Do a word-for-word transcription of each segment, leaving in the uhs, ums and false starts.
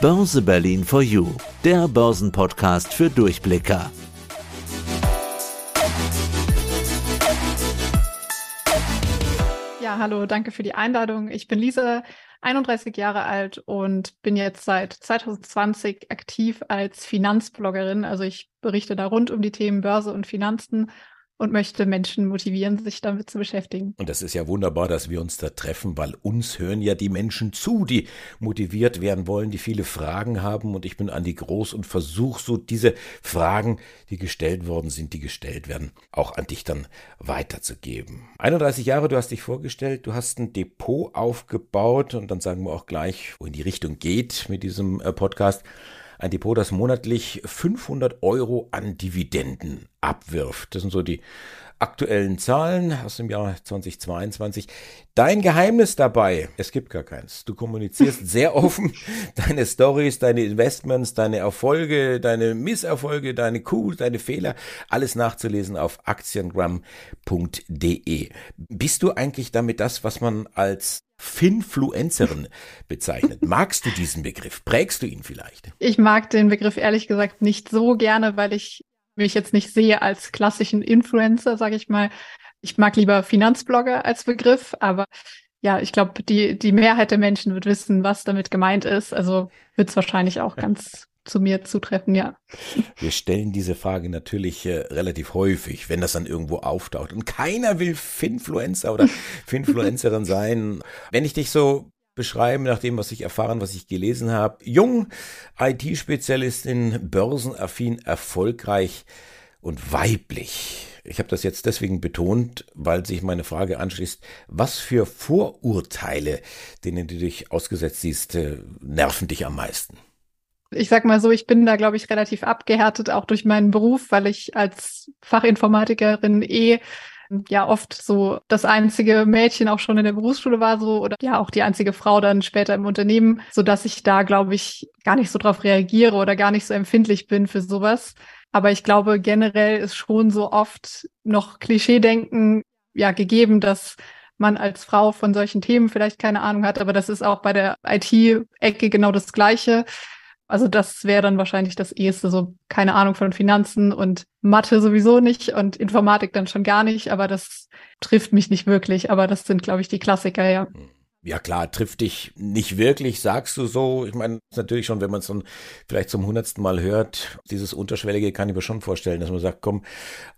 Börse Berlin for You, der Börsenpodcast für Durchblicker. Ja, hallo, danke für die Einladung. Ich bin Lisa, einunddreißig Jahre alt und bin jetzt seit zwanzig zwanzig aktiv als Finanzbloggerin. Also ich berichte da rund um die Themen Börse und Finanzen und möchte Menschen motivieren, sich damit zu beschäftigen. Und das ist ja wunderbar, dass wir uns da treffen, weil uns hören ja die Menschen zu, die motiviert werden wollen, die viele Fragen haben. Und ich bin Andi Groß und versuche so diese Fragen, die gestellt worden sind, die gestellt werden, auch an dich dann weiterzugeben. einunddreißig Jahre, du hast dich vorgestellt, du hast ein Depot aufgebaut. Und dann sagen wir auch gleich, wohin die Richtung geht mit diesem Podcast. Ein Depot, das monatlich fünfhundert Euro an Dividenden abwirft. Das sind so die aktuellen Zahlen aus dem Jahr zweitausendzweiundzwanzig. Dein Geheimnis dabei, es gibt gar keins. Du kommunizierst sehr offen deine Storys, deine Investments, deine Erfolge, deine Misserfolge, deine Coups, deine Fehler. Alles nachzulesen auf aktiengram punkt de. Bist du eigentlich damit das, was man als Finfluencerin bezeichnet? Magst du diesen Begriff? Prägst du ihn vielleicht? Ich mag den Begriff ehrlich gesagt nicht so gerne, weil ich mich jetzt nicht sehe als klassischen Influencer, sage ich mal. Ich mag lieber Finanzblogger als Begriff, aber ja, ich glaube, die, die Mehrheit der Menschen wird wissen, was damit gemeint ist. Also wird es wahrscheinlich auch ganz zu mir zutreffen, ja. Wir stellen diese Frage natürlich äh, relativ häufig, wenn das dann irgendwo auftaucht. Und keiner will Finfluencer oder Finfluencerin sein. Wenn ich dich so beschreibe, nach dem, was ich erfahren, was ich gelesen habe, jung, I T-Spezialistin, börsenaffin, erfolgreich und weiblich. Ich habe das jetzt deswegen betont, weil sich meine Frage anschließt, was für Vorurteile, denen du dich ausgesetzt siehst, äh, nerven dich am meisten? Ich sag mal so, ich bin da, glaube ich, relativ abgehärtet, auch durch meinen Beruf, weil ich als Fachinformatikerin eh ja oft so das einzige Mädchen auch schon in der Berufsschule war so oder ja auch die einzige Frau dann später im Unternehmen, sodass ich da, glaube ich, gar nicht so drauf reagiere oder gar nicht so empfindlich bin für sowas. Aber ich glaube, generell ist schon so oft noch Klischeedenken ja gegeben, dass man als Frau von solchen Themen vielleicht keine Ahnung hat, aber das ist auch bei der I T-Ecke genau das Gleiche. Also das wäre dann wahrscheinlich das Eheste, so keine Ahnung von Finanzen und Mathe sowieso nicht und Informatik dann schon gar nicht, aber das trifft mich nicht wirklich, aber das sind, glaube ich, die Klassiker, ja. Ja klar, trifft dich nicht wirklich, sagst du so. Ich meine, natürlich schon, wenn man es dann vielleicht zum hundertsten Mal hört, dieses Unterschwellige kann ich mir schon vorstellen, dass man sagt, komm,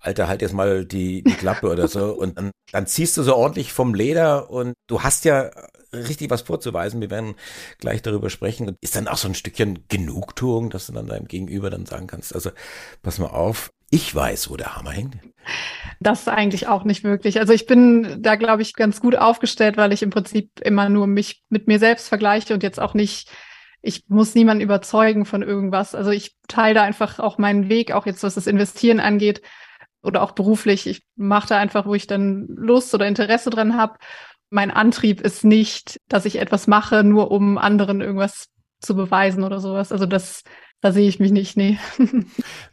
Alter, halt jetzt mal die, die Klappe oder so und dann, dann ziehst du so ordentlich vom Leder und du hast ja richtig was vorzuweisen, wir werden gleich darüber sprechen. Und ist dann auch so ein Stückchen Genugtuung, dass du dann deinem Gegenüber dann sagen kannst, also pass mal auf, ich weiß, wo der Hammer hängt. Das eigentlich auch nicht wirklich. Also ich bin da, glaube ich, ganz gut aufgestellt, weil ich im Prinzip immer nur mich mit mir selbst vergleiche und jetzt auch nicht, ich muss niemanden überzeugen von irgendwas. Also ich teile da einfach auch meinen Weg, auch jetzt was das Investieren angeht oder auch beruflich. Ich mache da einfach, wo ich dann Lust oder Interesse dran habe. Mein Antrieb ist nicht, dass ich etwas mache, nur um anderen irgendwas zu beweisen oder sowas. Also das, da sehe ich mich nicht, nee.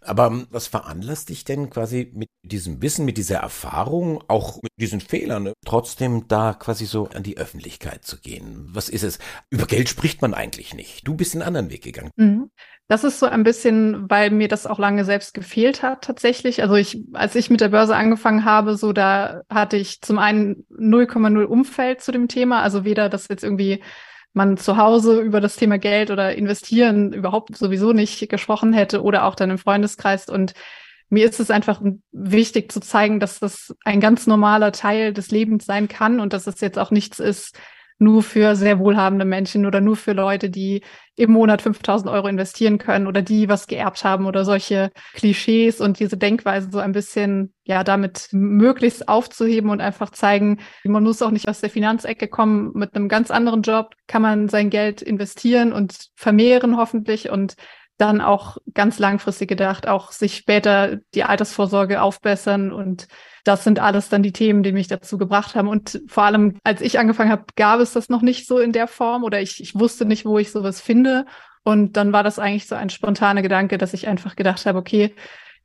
Aber was veranlasst dich denn quasi mit diesem Wissen, mit dieser Erfahrung, auch mit diesen Fehlern, trotzdem da quasi so an die Öffentlichkeit zu gehen? Was ist es? Über Geld spricht man eigentlich nicht. Du bist einen anderen Weg gegangen. Mhm. Das ist so ein bisschen, weil mir das auch lange selbst gefehlt hat tatsächlich. Also ich, als ich mit der Börse angefangen habe, so da hatte ich zum einen null Komma null Umfeld zu dem Thema. Also weder, dass jetzt irgendwie man zu Hause über das Thema Geld oder Investieren überhaupt sowieso nicht gesprochen hätte oder auch dann im Freundeskreis. Und mir ist es einfach wichtig zu zeigen, dass das ein ganz normaler Teil des Lebens sein kann und dass es jetzt auch nichts ist, nur für sehr wohlhabende Menschen oder nur für Leute, die im Monat fünftausend Euro investieren können oder die was geerbt haben oder solche Klischees und diese Denkweise so ein bisschen, ja, damit möglichst aufzuheben und einfach zeigen, man muss auch nicht aus der Finanzecke kommen. Mit einem ganz anderen Job kann man sein Geld investieren und vermehren hoffentlich und dann auch ganz langfristig gedacht, auch sich später die Altersvorsorge aufbessern. Und das sind alles dann die Themen, die mich dazu gebracht haben. Und vor allem, als ich angefangen habe, gab es das noch nicht so in der Form oder ich, ich wusste nicht, wo ich sowas finde. Und dann war das eigentlich so ein spontaner Gedanke, dass ich einfach gedacht habe, okay,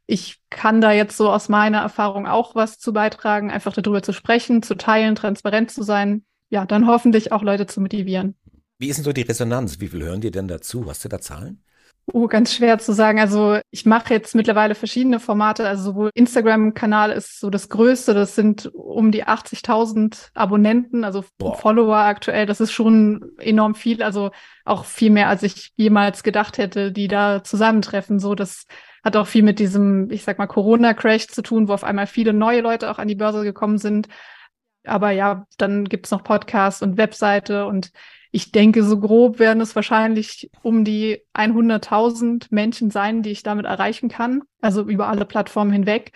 ich kann da jetzt so aus meiner Erfahrung auch was zu beitragen, einfach darüber zu sprechen, zu teilen, transparent zu sein. Ja, dann hoffentlich auch Leute zu motivieren. Wie ist denn so die Resonanz? Wie viel hören dir denn dazu? Hast du da Zahlen? Oh, ganz schwer zu sagen. Also ich mache jetzt mittlerweile verschiedene Formate. Also sowohl Instagram-Kanal ist so das Größte. Das sind um die achtzigtausend Abonnenten, also Boah. Follower aktuell. Das ist schon enorm viel. Also auch viel mehr, als ich jemals gedacht hätte, die da zusammentreffen. So, das hat auch viel mit diesem, ich sag mal, Corona-Crash zu tun, wo auf einmal viele neue Leute auch an die Börse gekommen sind. Aber ja, dann gibt's noch Podcasts und Webseite und ich denke, so grob werden es wahrscheinlich um die hunderttausend Menschen sein, die ich damit erreichen kann, also über alle Plattformen hinweg.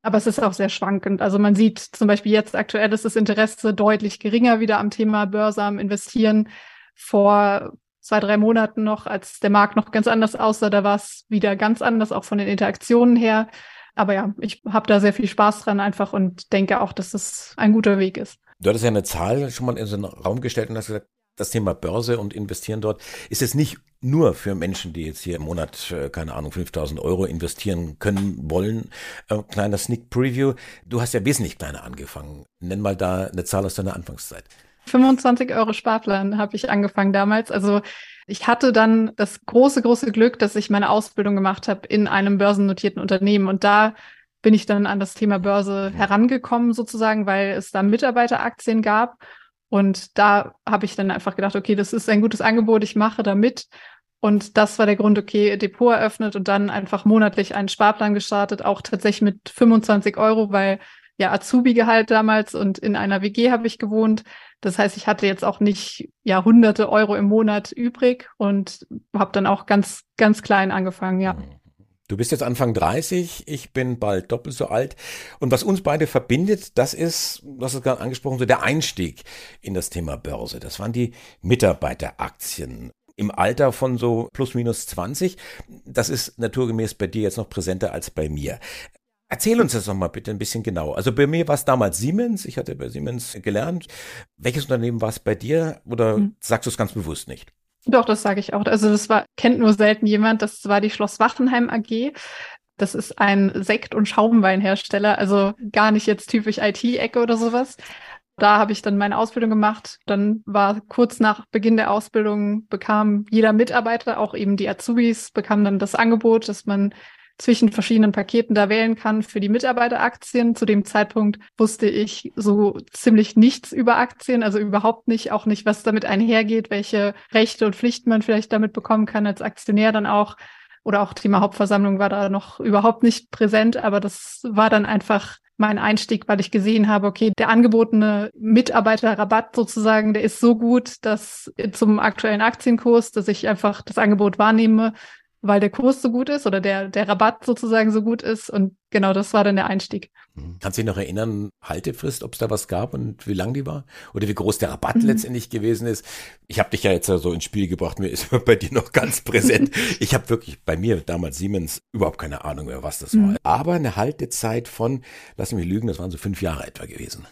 Aber es ist auch sehr schwankend. Also man sieht zum Beispiel jetzt aktuell ist das Interesse deutlich geringer wieder am Thema Börse, am Investieren. Vor zwei, drei Monaten noch, als der Markt noch ganz anders aussah, da war es wieder ganz anders, auch von den Interaktionen her. Aber ja, ich habe da sehr viel Spaß dran einfach und denke auch, dass das ein guter Weg ist. Du hattest ja eine Zahl schon mal in so einen Raum gestellt und hast gesagt, das Thema Börse und Investieren dort ist jetzt nicht nur für Menschen, die jetzt hier im Monat, keine Ahnung, fünftausend Euro investieren können, wollen. Kleiner Sneak Preview. Du hast ja wesentlich kleiner angefangen. Nenn mal da eine Zahl aus deiner Anfangszeit. fünfundzwanzig Euro Sparplan habe ich angefangen damals. Also ich hatte dann das große, große Glück, dass ich meine Ausbildung gemacht habe in einem börsennotierten Unternehmen. Und da bin ich dann an das Thema Börse herangekommen sozusagen, weil es da Mitarbeiteraktien gab. Und da habe ich dann einfach gedacht, okay, das ist ein gutes Angebot, ich mache da mit. Und das war der Grund, okay, Depot eröffnet und dann einfach monatlich einen Sparplan gestartet, auch tatsächlich mit fünfundzwanzig Euro, weil ja Azubi-Gehalt damals und in einer W G habe ich gewohnt. Das heißt, ich hatte jetzt auch nicht ja hunderte Euro im Monat übrig und habe dann auch ganz, ganz klein angefangen, ja. Du bist jetzt Anfang dreißig, ich bin bald doppelt so alt und was uns beide verbindet, das ist, du hast es gerade angesprochen, so der Einstieg in das Thema Börse. Das waren die Mitarbeiteraktien im Alter von so plus minus zwanzig. Das ist naturgemäß bei dir jetzt noch präsenter als bei mir. Erzähl uns das nochmal bitte ein bisschen genau. Also bei mir war es damals Siemens, ich hatte bei Siemens gelernt. Welches Unternehmen war es bei dir oder mhm. sagst du es ganz bewusst nicht? Doch, das sage ich auch. Also das war, kennt nur selten jemand, das war die Schloss Wachenheim A G. Das ist ein Sekt- und Schaumweinhersteller, also gar nicht jetzt typisch I T-Ecke oder sowas. Da habe ich dann meine Ausbildung gemacht. Dann war kurz nach Beginn der Ausbildung, bekam jeder Mitarbeiter, auch eben die Azubis, bekam dann das Angebot, dass man zwischen verschiedenen Paketen da wählen kann für die Mitarbeiteraktien. Zu dem Zeitpunkt wusste ich so ziemlich nichts über Aktien, also überhaupt nicht, auch nicht, was damit einhergeht, welche Rechte und Pflichten man vielleicht damit bekommen kann als Aktionär dann auch. Oder auch Thema Hauptversammlung war da noch überhaupt nicht präsent, aber das war dann einfach mein Einstieg, weil ich gesehen habe, okay, der angebotene Mitarbeiterrabatt sozusagen, der ist so gut, dass zum aktuellen Aktienkurs, dass ich einfach das Angebot wahrnehme, weil der Kurs so gut ist oder der, der Rabatt sozusagen so gut ist. Und genau das war dann der Einstieg. Kannst du dich noch erinnern, Haltefrist, ob es da was gab und wie lang die war? Oder wie groß der Rabatt mhm. letztendlich gewesen ist? Ich habe dich ja jetzt so also ins Spiel gebracht, mir ist bei dir noch ganz präsent. Ich habe wirklich bei mir damals Siemens überhaupt keine Ahnung mehr, was das mhm. war. Aber eine Haltezeit von, lass mich lügen, das waren so fünf Jahre etwa gewesen.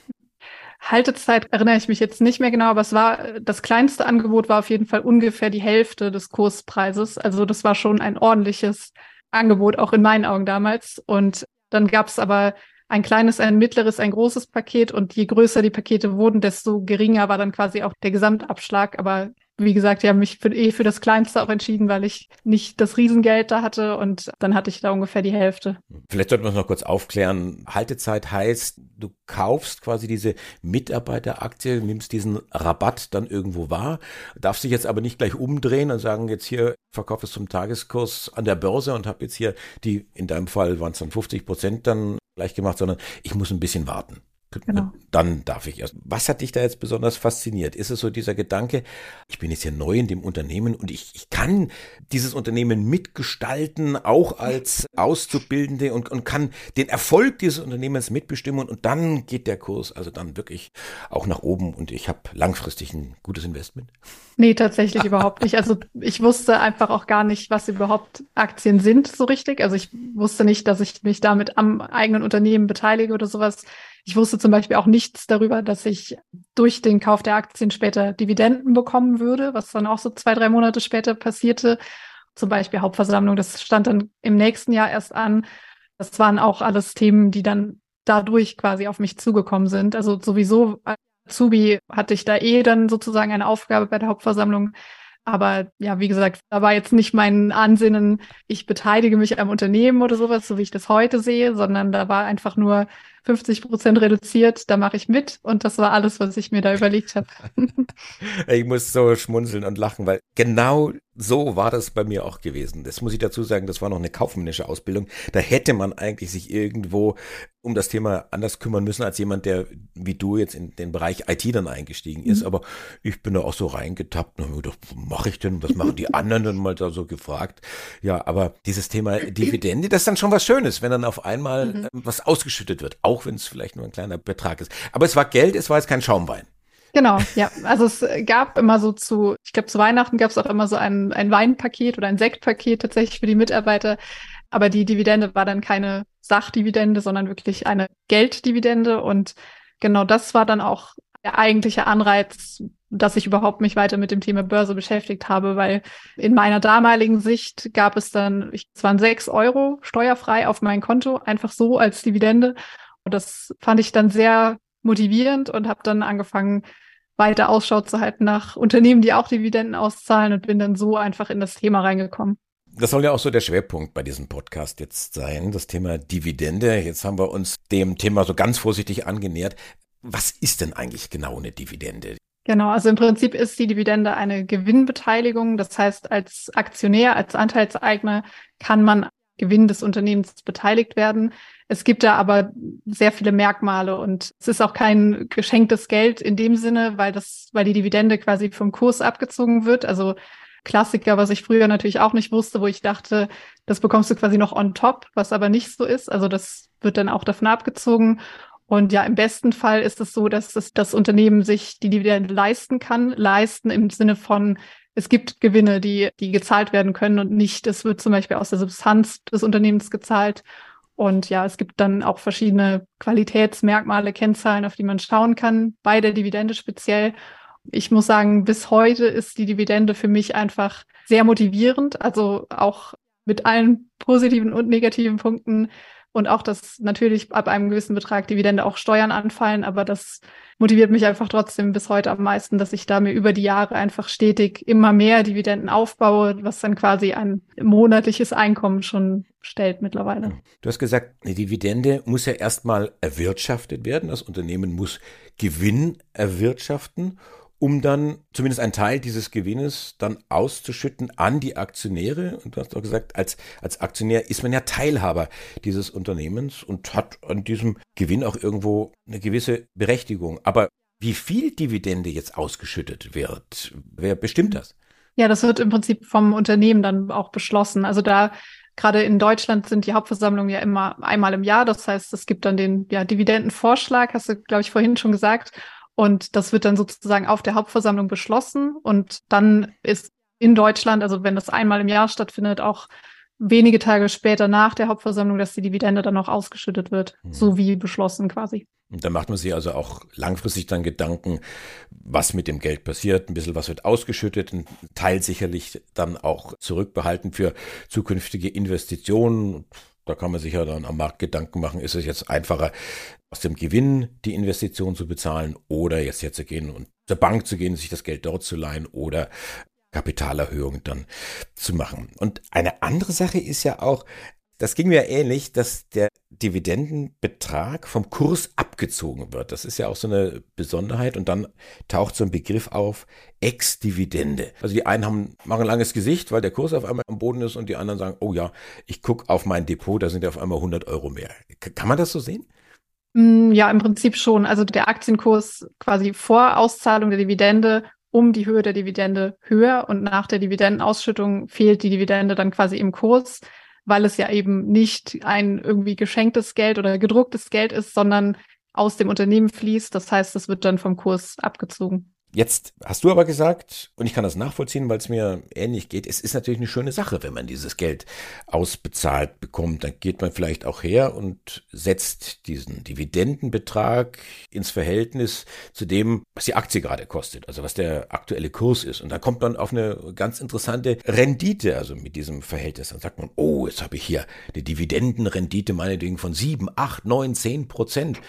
Haltezeit erinnere ich mich jetzt nicht mehr genau, aber es war, das kleinste Angebot war auf jeden Fall ungefähr die Hälfte des Kurspreises. Also das war schon ein ordentliches Angebot, auch in meinen Augen damals. Und dann gab es aber ein kleines, ein mittleres, ein großes Paket. Und je größer die Pakete wurden, desto geringer war dann quasi auch der Gesamtabschlag. Aber wie gesagt, ich habe mich für, eh für das Kleinste auch entschieden, weil ich nicht das Riesengeld da hatte. Und dann hatte ich da ungefähr die Hälfte. Vielleicht sollten wir es noch kurz aufklären. Haltezeit heißt, du kaufst quasi diese Mitarbeiteraktie, nimmst diesen Rabatt dann irgendwo wahr, darfst dich jetzt aber nicht gleich umdrehen und sagen, jetzt hier verkauf es zum Tageskurs an der Börse und hab jetzt hier die, in deinem Fall waren es dann fünfzig Prozent dann gleich gemacht, sondern ich muss ein bisschen warten. Genau. Dann darf ich erst. Was hat dich da jetzt besonders fasziniert? Ist es so dieser Gedanke, ich bin jetzt hier neu in dem Unternehmen und ich, ich kann dieses Unternehmen mitgestalten, auch als Auszubildende und, und kann den Erfolg dieses Unternehmens mitbestimmen und dann geht der Kurs also dann wirklich auch nach oben und ich habe langfristig ein gutes Investment? Nee, tatsächlich überhaupt nicht. Also ich wusste einfach auch gar nicht, was überhaupt Aktien sind so richtig. Also ich wusste nicht, dass ich mich damit am eigenen Unternehmen beteilige oder sowas. Ich wusste zum Beispiel auch nichts darüber, dass ich durch den Kauf der Aktien später Dividenden bekommen würde, was dann auch so zwei, drei Monate später passierte. Zum Beispiel Hauptversammlung, das stand dann im nächsten Jahr erst an. Das waren auch alles Themen, die dann dadurch quasi auf mich zugekommen sind. Also sowieso Azubi hatte ich da eh dann sozusagen eine Aufgabe bei der Hauptversammlung. Aber ja, wie gesagt, da war jetzt nicht mein Ansinnen, ich beteilige mich am Unternehmen oder sowas, so wie ich das heute sehe, sondern da war einfach nur fünfzig Prozent reduziert, da mache ich mit und das war alles, was ich mir da überlegt habe. Ich muss so schmunzeln und lachen, weil genau so war das bei mir auch gewesen. Das muss ich dazu sagen, das war noch eine kaufmännische Ausbildung. Da hätte man eigentlich sich irgendwo um das Thema anders kümmern müssen, als jemand, der wie du jetzt in den Bereich I T dann eingestiegen ist. Mhm. Aber ich bin da auch so reingetappt und habe mir gedacht, was mache ich denn? Was machen die anderen denn mal da so gefragt? Ja, aber dieses Thema Dividende, das ist dann schon was Schönes, wenn dann auf einmal mhm. was ausgeschüttet wird. Auch wenn es vielleicht nur ein kleiner Betrag ist. Aber es war Geld, es war jetzt kein Schaumwein. Genau, ja. Also es gab immer so zu, ich glaube zu Weihnachten gab es auch immer so ein, ein Weinpaket oder ein Sektpaket tatsächlich für die Mitarbeiter. Aber die Dividende war dann keine Sachdividende, sondern wirklich eine Gelddividende. Und genau das war dann auch der eigentliche Anreiz, dass ich überhaupt mich weiter mit dem Thema Börse beschäftigt habe, weil in meiner damaligen Sicht gab es dann, es waren sechs Euro steuerfrei auf mein Konto, einfach so als Dividende. Und das fand ich dann sehr motivierend und habe dann angefangen, weiter Ausschau zu halten nach Unternehmen, die auch Dividenden auszahlen und bin dann so einfach in das Thema reingekommen. Das soll ja auch so der Schwerpunkt bei diesem Podcast jetzt sein, das Thema Dividende. Jetzt haben wir uns dem Thema so ganz vorsichtig angenähert. Was ist denn eigentlich genau eine Dividende? Genau, also im Prinzip ist die Dividende eine Gewinnbeteiligung. Das heißt, als Aktionär, als Anteilseigner kann man Gewinn des Unternehmens beteiligt werden. Es gibt da aber sehr viele Merkmale und es ist auch kein geschenktes Geld in dem Sinne, weil das, weil die Dividende quasi vom Kurs abgezogen wird. Also Klassiker, was ich früher natürlich auch nicht wusste, wo ich dachte, das bekommst du quasi noch on top, was aber nicht so ist. Also das wird dann auch davon abgezogen. Und ja, im besten Fall ist es so, dass das, das Unternehmen sich die Dividende leisten kann. Leisten im Sinne von, es gibt Gewinne, die, die gezahlt werden können und nicht, es wird zum Beispiel aus der Substanz des Unternehmens gezahlt. Und ja, es gibt dann auch verschiedene Qualitätsmerkmale, Kennzahlen, auf die man schauen kann, bei der Dividende speziell. Ich muss sagen, bis heute ist die Dividende für mich einfach sehr motivierend, also auch mit allen positiven und negativen Punkten und auch, dass natürlich ab einem gewissen Betrag Dividende auch Steuern anfallen, aber das motiviert mich einfach trotzdem bis heute am meisten, dass ich da mir über die Jahre einfach stetig immer mehr Dividenden aufbaue, was dann quasi ein monatliches Einkommen schon stellt mittlerweile. Du hast gesagt, eine Dividende muss ja erstmal erwirtschaftet werden. Das Unternehmen muss Gewinn erwirtschaften, um dann zumindest einen Teil dieses Gewinnes dann auszuschütten an die Aktionäre. Und du hast auch gesagt, als, als Aktionär ist man ja Teilhaber dieses Unternehmens und hat an diesem Gewinn auch irgendwo eine gewisse Berechtigung. Aber wie viel Dividende jetzt ausgeschüttet wird, wer bestimmt das? Ja, das wird im Prinzip vom Unternehmen dann auch beschlossen. Also da gerade in Deutschland sind die Hauptversammlungen ja immer einmal im Jahr. Das heißt, es gibt dann den ja, Dividendenvorschlag, hast du, glaube ich, vorhin schon gesagt. Und das wird dann sozusagen auf der Hauptversammlung beschlossen. Und dann ist in Deutschland, also wenn das einmal im Jahr stattfindet, auch wenige Tage später nach der Hauptversammlung, dass die Dividende dann auch ausgeschüttet wird, mhm. so wie beschlossen quasi. Und da macht man sich also auch langfristig dann Gedanken, was mit dem Geld passiert, ein bisschen was wird ausgeschüttet, ein Teil sicherlich dann auch zurückbehalten für zukünftige Investitionen. Da kann man sich ja dann am Markt Gedanken machen, ist es jetzt einfacher, aus dem Gewinn die Investition zu bezahlen oder jetzt hier zu gehen und zur Bank zu gehen, sich das Geld dort zu leihen oder Kapitalerhöhung dann zu machen. Und eine andere Sache ist ja auch, das ging mir ähnlich, dass der Dividendenbetrag vom Kurs abgezogen wird. Das ist ja auch so eine Besonderheit. Und dann taucht so ein Begriff auf, Ex-Dividende. Also die einen haben, machen ein langes Gesicht, weil der Kurs auf einmal am Boden ist und die anderen sagen, oh ja, ich gucke auf mein Depot, da sind ja auf einmal hundert Euro mehr. Kann man das so sehen? Ja, im Prinzip schon. Also der Aktienkurs quasi vor Auszahlung der Dividende um die Höhe der Dividende höher und nach der Dividendenausschüttung fehlt die Dividende dann quasi im Kurs, weil es ja eben nicht ein irgendwie geschenktes Geld oder gedrucktes Geld ist, sondern aus dem Unternehmen fließt. Das heißt, es wird dann vom Kurs abgezogen. Jetzt hast du aber gesagt, und ich kann das nachvollziehen, weil es mir ähnlich geht, es ist natürlich eine schöne Sache, wenn man dieses Geld ausbezahlt bekommt. Dann geht man vielleicht auch her und setzt diesen Dividendenbetrag ins Verhältnis zu dem, was die Aktie gerade kostet, also was der aktuelle Kurs ist. Und dann kommt man auf eine ganz interessante Rendite, also mit diesem Verhältnis. Dann sagt man, oh, jetzt habe ich hier eine Dividendenrendite meinetwegen von sieben, acht, neun, zehn Prozent.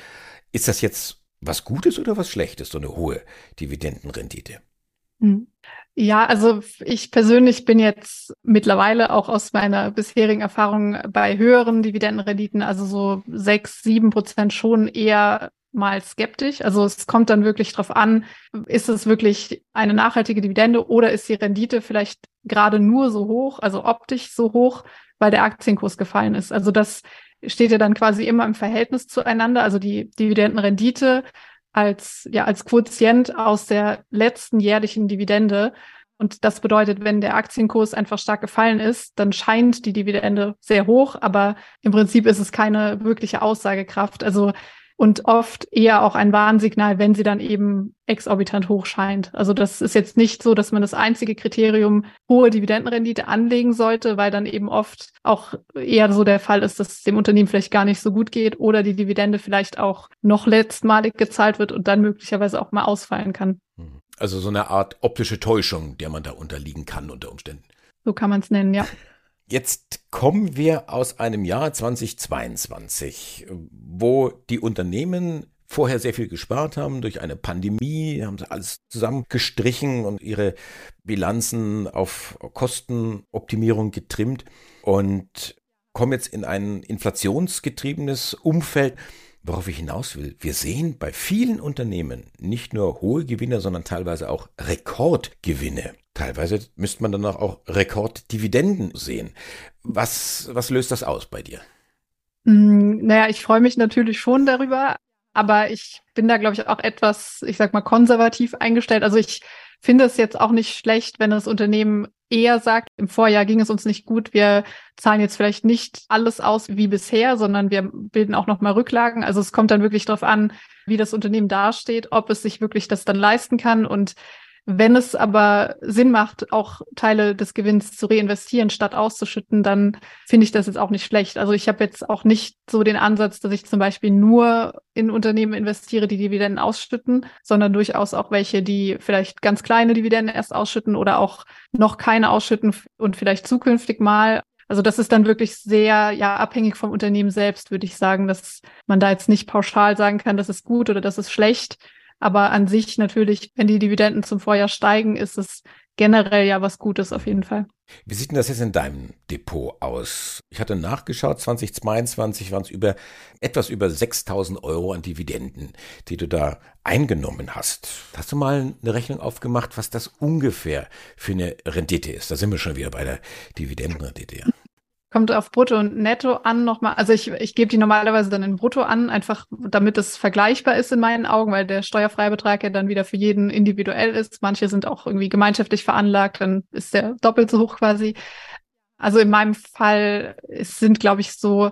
Ist das jetzt was Gutes oder was Schlechtes, so eine hohe Dividendenrendite? Ja, also ich persönlich bin jetzt mittlerweile auch aus meiner bisherigen Erfahrung bei höheren Dividendenrenditen, also so sechs, sieben Prozent schon eher mal skeptisch. Also es kommt dann wirklich drauf an, ist es wirklich eine nachhaltige Dividende oder ist die Rendite vielleicht gerade nur so hoch, also optisch so hoch, weil der Aktienkurs gefallen ist. Also das steht ja dann quasi immer im Verhältnis zueinander. Also die Dividendenrendite als, ja, als Quotient aus der letzten jährlichen Dividende. Und das bedeutet, wenn der Aktienkurs einfach stark gefallen ist, dann scheint die Dividende sehr hoch, aber im Prinzip ist es keine wirkliche Aussagekraft. Also und oft eher auch ein Warnsignal, wenn sie dann eben exorbitant hoch scheint. Also das ist jetzt nicht so, dass man das einzige Kriterium hohe Dividendenrendite anlegen sollte, weil dann eben oft auch eher so der Fall ist, dass es dem Unternehmen vielleicht gar nicht so gut geht oder die Dividende vielleicht auch noch letztmalig gezahlt wird und dann möglicherweise auch mal ausfallen kann. Also so eine Art optische Täuschung, der man da unterliegen kann unter Umständen. So kann man es nennen, ja. Jetzt kommen wir aus einem Jahr zweitausendzweiundzwanzig, wo die Unternehmen vorher sehr viel gespart haben durch eine Pandemie, haben sie alles zusammengestrichen und ihre Bilanzen auf Kostenoptimierung getrimmt und kommen jetzt in ein inflationsgetriebenes Umfeld. Worauf ich hinaus will, wir sehen bei vielen Unternehmen nicht nur hohe Gewinne, sondern teilweise auch Rekordgewinne. Teilweise müsste man dann auch Rekorddividenden sehen. Was, was löst das aus bei dir? Naja, ich freue mich natürlich schon darüber, aber ich bin da, glaube ich, auch etwas, ich sag mal, konservativ eingestellt. Also ich finde es jetzt auch nicht schlecht, wenn das Unternehmen eher sagt, im Vorjahr ging es uns nicht gut, wir zahlen jetzt vielleicht nicht alles aus wie bisher, sondern wir bilden auch nochmal Rücklagen. Also es kommt dann wirklich darauf an, wie das Unternehmen dasteht, ob es sich wirklich das dann leisten kann. Und wenn es aber Sinn macht, auch Teile des Gewinns zu reinvestieren, statt auszuschütten, dann finde ich das jetzt auch nicht schlecht. Also ich habe jetzt auch nicht so den Ansatz, dass ich zum Beispiel nur in Unternehmen investiere, die Dividenden ausschütten, sondern durchaus auch welche, die vielleicht ganz kleine Dividenden erst ausschütten oder auch noch keine ausschütten und vielleicht zukünftig mal. Also das ist dann wirklich sehr, ja, abhängig vom Unternehmen selbst, würde ich sagen, dass man da jetzt nicht pauschal sagen kann, das ist gut oder das ist schlecht. Aber an sich natürlich, wenn die Dividenden zum Vorjahr steigen, ist es generell ja was Gutes auf jeden Fall. Wie sieht denn das jetzt in deinem Depot aus? Ich hatte nachgeschaut, zweitausendzweiundzwanzig waren es über, etwas über sechstausend Euro an Dividenden, die du da eingenommen hast. Hast du mal eine Rechnung aufgemacht, was das ungefähr für eine Rendite ist? Da sind wir schon wieder bei der Dividendenrendite, ja. Kommt auf Brutto und Netto an nochmal. Also ich, ich gebe die normalerweise dann in Brutto an, einfach damit es vergleichbar ist in meinen Augen, weil der Steuerfreibetrag ja dann wieder für jeden individuell ist. Manche sind auch irgendwie gemeinschaftlich veranlagt, dann ist der doppelt so hoch quasi. Also in meinem Fall es sind, glaube ich, so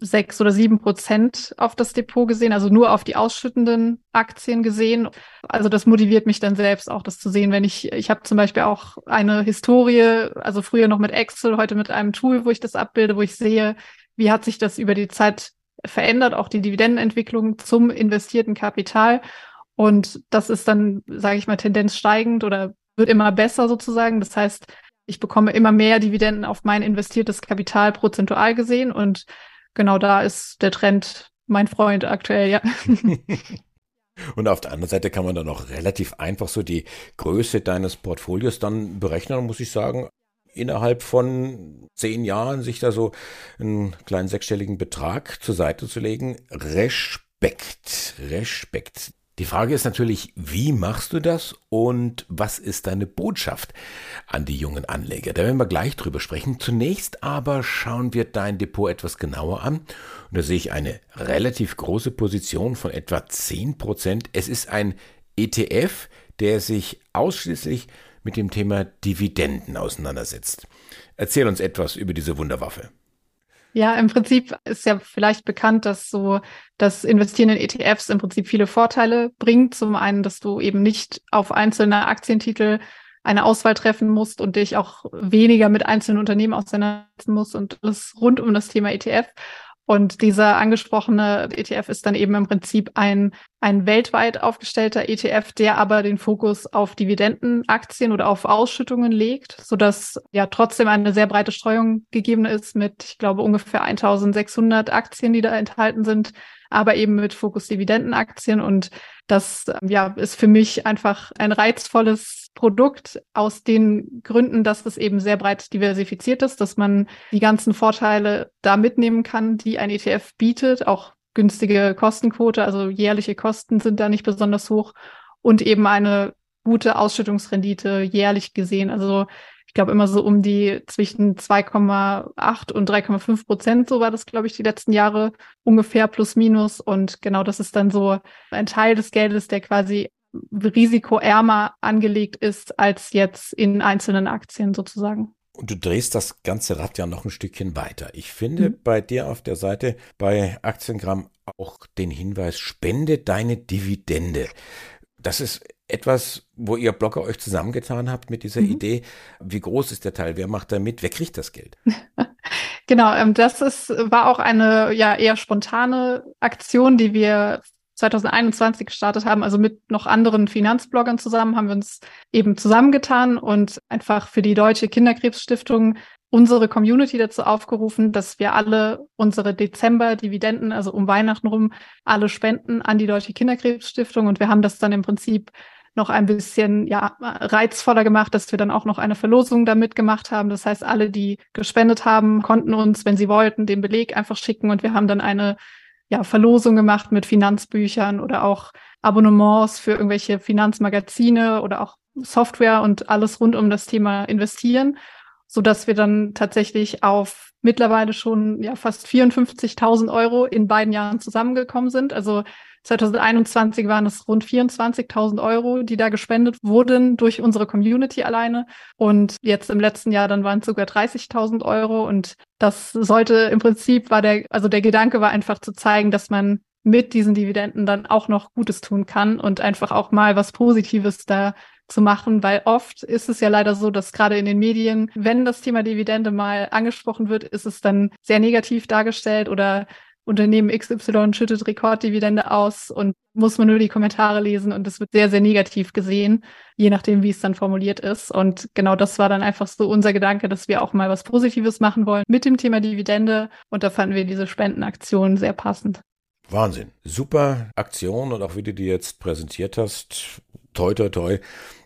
sechs oder sieben Prozent auf das Depot gesehen, also nur auf die ausschüttenden Aktien gesehen. Also das motiviert mich dann selbst auch, das zu sehen, wenn ich, ich habe zum Beispiel auch eine Historie, also früher noch mit Excel, heute mit einem Tool, wo ich das abbilde, wo ich sehe, wie hat sich das über die Zeit verändert, auch die Dividendenentwicklung zum investierten Kapital. Und das ist dann, sage ich mal, Tendenz steigend oder wird immer besser sozusagen. Das heißt, ich bekomme immer mehr Dividenden auf mein investiertes Kapital prozentual gesehen und genau da ist der Trend mein Freund aktuell, ja. Und auf der anderen Seite kann man dann auch relativ einfach so die Größe deines Portfolios dann berechnen, muss ich sagen, innerhalb von zehn Jahren sich da so einen kleinen sechsstelligen Betrag zur Seite zu legen. Respekt, Respekt. Die Frage ist natürlich, wie machst du das und was ist deine Botschaft an die jungen Anleger? Da werden wir gleich drüber sprechen. Zunächst aber schauen wir dein Depot etwas genauer an. Und da sehe ich eine relativ große Position von etwa zehn Prozent. Es ist ein E T F, der sich ausschließlich mit dem Thema Dividenden auseinandersetzt. Erzähl uns etwas über diese Wunderwaffe. Ja, im Prinzip ist ja vielleicht bekannt, dass so das Investieren in E T Fs im Prinzip viele Vorteile bringt. Zum einen, dass du eben nicht auf einzelne Aktientitel eine Auswahl treffen musst und dich auch weniger mit einzelnen Unternehmen auseinandersetzen musst und alles rund um das Thema E T F. Und dieser angesprochene E T F ist dann eben im Prinzip ein ein weltweit aufgestellter E T F, der aber den Fokus auf Dividendenaktien oder auf Ausschüttungen legt, sodass ja trotzdem eine sehr breite Streuung gegeben ist mit, ich glaube, ungefähr eintausendsechshundert Aktien, die da enthalten sind, aber eben mit Fokus Dividendenaktien. Und das ja ist für mich einfach ein reizvolles Produkt aus den Gründen, dass es eben sehr breit diversifiziert ist, dass man die ganzen Vorteile da mitnehmen kann, die ein E T F bietet, auch günstige Kostenquote, also jährliche Kosten sind da nicht besonders hoch und eben eine gute Ausschüttungsrendite jährlich gesehen. Also ich glaube immer so um die zwischen zwei Komma acht und drei Komma fünf Prozent, so war das, glaube ich, die letzten Jahre ungefähr plus minus. Und genau das ist dann so ein Teil des Geldes, der quasi risikoärmer angelegt ist als jetzt in einzelnen Aktien sozusagen. Und du drehst das ganze Rad ja noch ein Stückchen weiter. Ich finde mhm. bei dir auf der Seite bei Aktiengram auch den Hinweis, spende deine Dividende. Das ist etwas, wo ihr Blogger euch zusammengetan habt mit dieser mhm. Idee. Wie groß ist der Teil? Wer macht da mit? Wer kriegt das Geld? Genau, ähm, das ist, war auch eine ja eher spontane Aktion, die wir zweitausendeinundzwanzig gestartet haben, also mit noch anderen Finanzbloggern zusammen, haben wir uns eben zusammengetan und einfach für die Deutsche Kinderkrebsstiftung unsere Community dazu aufgerufen, dass wir alle unsere Dezember-Dividenden, also um Weihnachten rum, alle spenden an die Deutsche Kinderkrebsstiftung. Und wir haben das dann im Prinzip noch ein bisschen ja reizvoller gemacht, dass wir dann auch noch eine Verlosung damit gemacht haben. Das heißt, alle, die gespendet haben, konnten uns, wenn sie wollten, den Beleg einfach schicken. Und wir haben dann eine Ja, Verlosung gemacht mit Finanzbüchern oder auch Abonnements für irgendwelche Finanzmagazine oder auch Software und alles rund um das Thema Investieren, sodass wir dann tatsächlich auf mittlerweile schon ja fast vierundfünfzigtausend Euro in beiden Jahren zusammengekommen sind. Also zweitausendeinundzwanzig waren es rund vierundzwanzigtausend Euro, die da gespendet wurden durch unsere Community alleine. Und jetzt im letzten Jahr dann waren es sogar dreißigtausend Euro. Und das sollte im Prinzip, war der, also der Gedanke war einfach zu zeigen, dass man mit diesen Dividenden dann auch noch Gutes tun kann und einfach auch mal was Positives da zu machen, weil oft ist es ja leider so, dass gerade in den Medien, wenn das Thema Dividende mal angesprochen wird, ist es dann sehr negativ dargestellt oder Unternehmen X Y schüttet Rekorddividende aus und muss man nur die Kommentare lesen und es wird sehr, sehr negativ gesehen, je nachdem, wie es dann formuliert ist. Und genau das war dann einfach so unser Gedanke, dass wir auch mal was Positives machen wollen mit dem Thema Dividende und da fanden wir diese Spendenaktion sehr passend. Wahnsinn. Super Aktion und auch wie du die jetzt präsentiert hast, toi, toi, toi,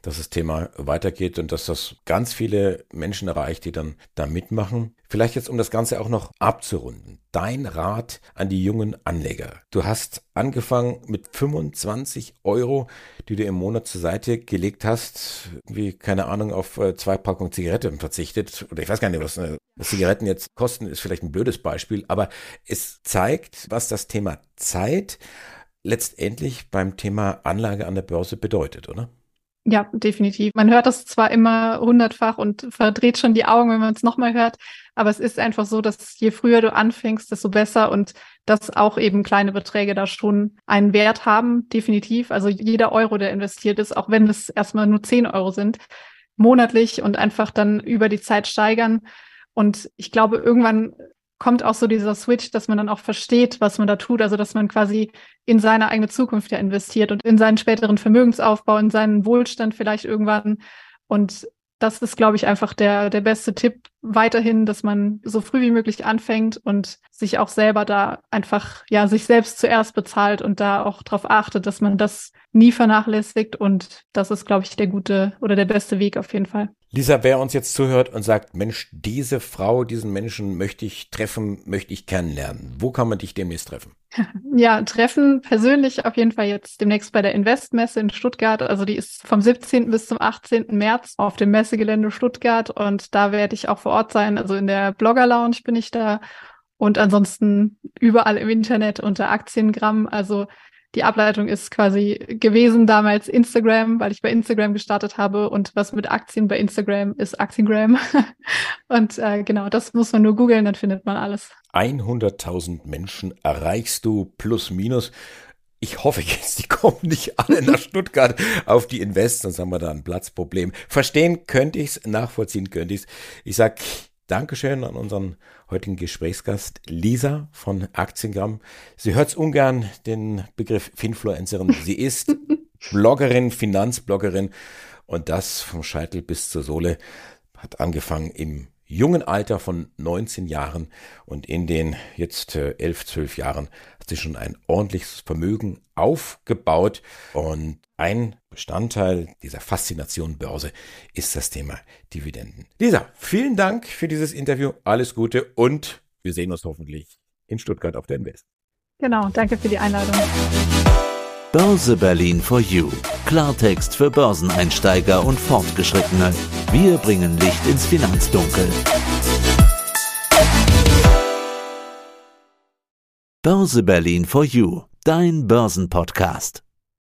dass das Thema weitergeht und dass das ganz viele Menschen erreicht, die dann da mitmachen. Vielleicht jetzt, um das Ganze auch noch abzurunden, dein Rat an die jungen Anleger. Du hast angefangen mit fünfundzwanzig Euro, die du im Monat zur Seite gelegt hast, wie, keine Ahnung, auf zwei Packungen Zigaretten verzichtet. Oder ich weiß gar nicht, was Zigaretten jetzt kosten, ist vielleicht ein blödes Beispiel, aber es zeigt, was das Thema Zeit letztendlich beim Thema Anlage an der Börse bedeutet, oder? Ja, definitiv. Man hört das zwar immer hundertfach und verdreht schon die Augen, wenn man es nochmal hört, aber es ist einfach so, dass je früher du anfängst, desto besser und dass auch eben kleine Beträge da schon einen Wert haben, definitiv. Also jeder Euro, der investiert ist, auch wenn es erstmal nur zehn Euro sind, monatlich und einfach dann über die Zeit steigern. Und ich glaube, irgendwann kommt auch so dieser Switch, dass man dann auch versteht, was man da tut, also dass man quasi in seine eigene Zukunft ja investiert und in seinen späteren Vermögensaufbau, in seinen Wohlstand vielleicht irgendwann. Und das ist, glaube ich, einfach der der beste Tipp weiterhin, dass man so früh wie möglich anfängt und sich auch selber da einfach, ja, sich selbst zuerst bezahlt und da auch darauf achtet, dass man das nie vernachlässigt. Und das ist, glaube ich, der gute oder der beste Weg auf jeden Fall. Lisa, wer uns jetzt zuhört und sagt, Mensch, diese Frau, diesen Menschen möchte ich treffen, möchte ich kennenlernen. Wo kann man dich demnächst treffen? Ja, treffen persönlich auf jeden Fall jetzt demnächst bei der Invest-Messe in Stuttgart. Also die ist vom siebzehnten bis zum achtzehnten März auf dem Messegelände Stuttgart. Und da werde ich auch vor Ort sein. Also in der Blogger-Lounge bin ich da. Und ansonsten überall im Internet unter Aktiengram. Also die Ableitung ist quasi gewesen damals Instagram, weil ich bei Instagram gestartet habe. Und was mit Aktien bei Instagram ist Aktiengram. Und äh, genau, das muss man nur googeln, dann findet man alles. hunderttausend Menschen erreichst du plus minus. Ich hoffe jetzt, die kommen nicht alle nach Stuttgart auf die Invest, sonst haben wir da ein Platzproblem. Verstehen könnte ich es, nachvollziehen könnte ich es. Ich sage Dankeschön an unseren heutigen Gesprächsgast Lisa von Aktiengram. Sie hört ungern den Begriff Finfluencerin. Sie ist Bloggerin, Finanzbloggerin und das vom Scheitel bis zur Sohle, hat angefangen im jungen Alter von neunzehn Jahren und in den jetzt elf, zwölf Jahren hat sie schon ein ordentliches Vermögen aufgebaut und ein Bestandteil dieser Faszination Börse ist das Thema Dividenden. Lisa, vielen Dank für dieses Interview, alles Gute und wir sehen uns hoffentlich in Stuttgart auf der Invest. Genau, danke für die Einladung. Börse Berlin for You. Klartext für Börseneinsteiger und Fortgeschrittene. Wir bringen Licht ins Finanzdunkel. Börse Berlin for You. Dein Börsenpodcast.